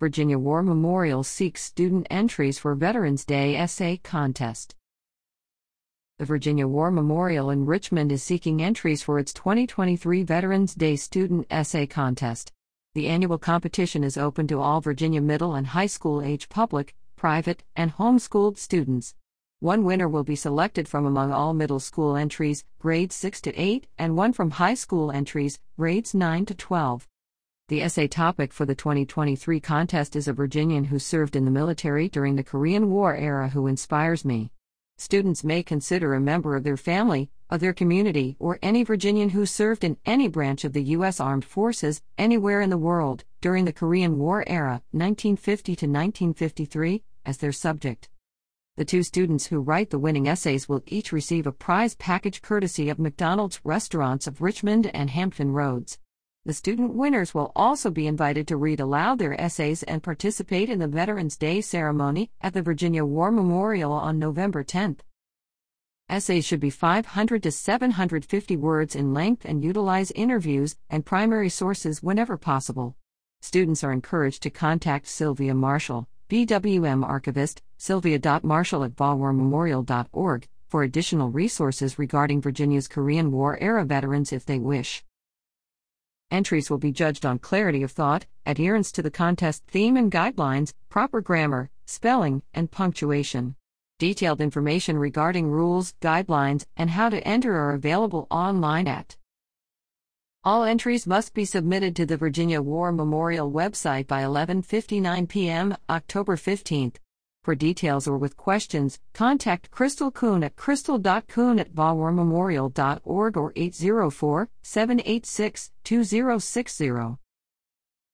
Virginia War Memorial seeks student entries for Veterans Day essay contest. The Virginia War Memorial in Richmond is seeking entries for its 2023 Veterans Day student essay contest. The annual competition is open to all Virginia middle and high school age public, private, and homeschooled students. One winner will be selected from among all middle school entries, grades 6 to 8, and one from high school entries, grades 9 to 12. The essay topic for the 2023 contest is a Virginian who served in the military during the Korean War era who inspires me. Students may consider a member of their family, of their community, or any Virginian who served in any branch of the U.S. Armed Forces, anywhere in the world, during the Korean War era, 1950 to 1953, as their subject. The two students who write the winning essays will each receive a prize package courtesy of McDonald's restaurants of Richmond and Hampton Roads. The student winners will also be invited to read aloud their essays and participate in the Veterans Day ceremony at the Virginia War Memorial on November 10. Essays should be 500 to 750 words in length and utilize interviews and primary sources whenever possible. Students are encouraged to contact Sylvia Marshall, BWM archivist, sylvia.marshall@VawWarMemorial.org, for additional resources regarding Virginia's Korean War-era veterans if they wish. Entries will be judged on clarity of thought, adherence to the contest theme and guidelines, proper grammar, spelling, and punctuation. Detailed information regarding rules, guidelines, and how to enter are available online at. All entries must be submitted to the Virginia War Memorial website by 11:59 p.m., October 15th. For details or with questions, contact Crystal Kuhn at crystal.kuhn@vawwarmemorial.org or 804-786-2060.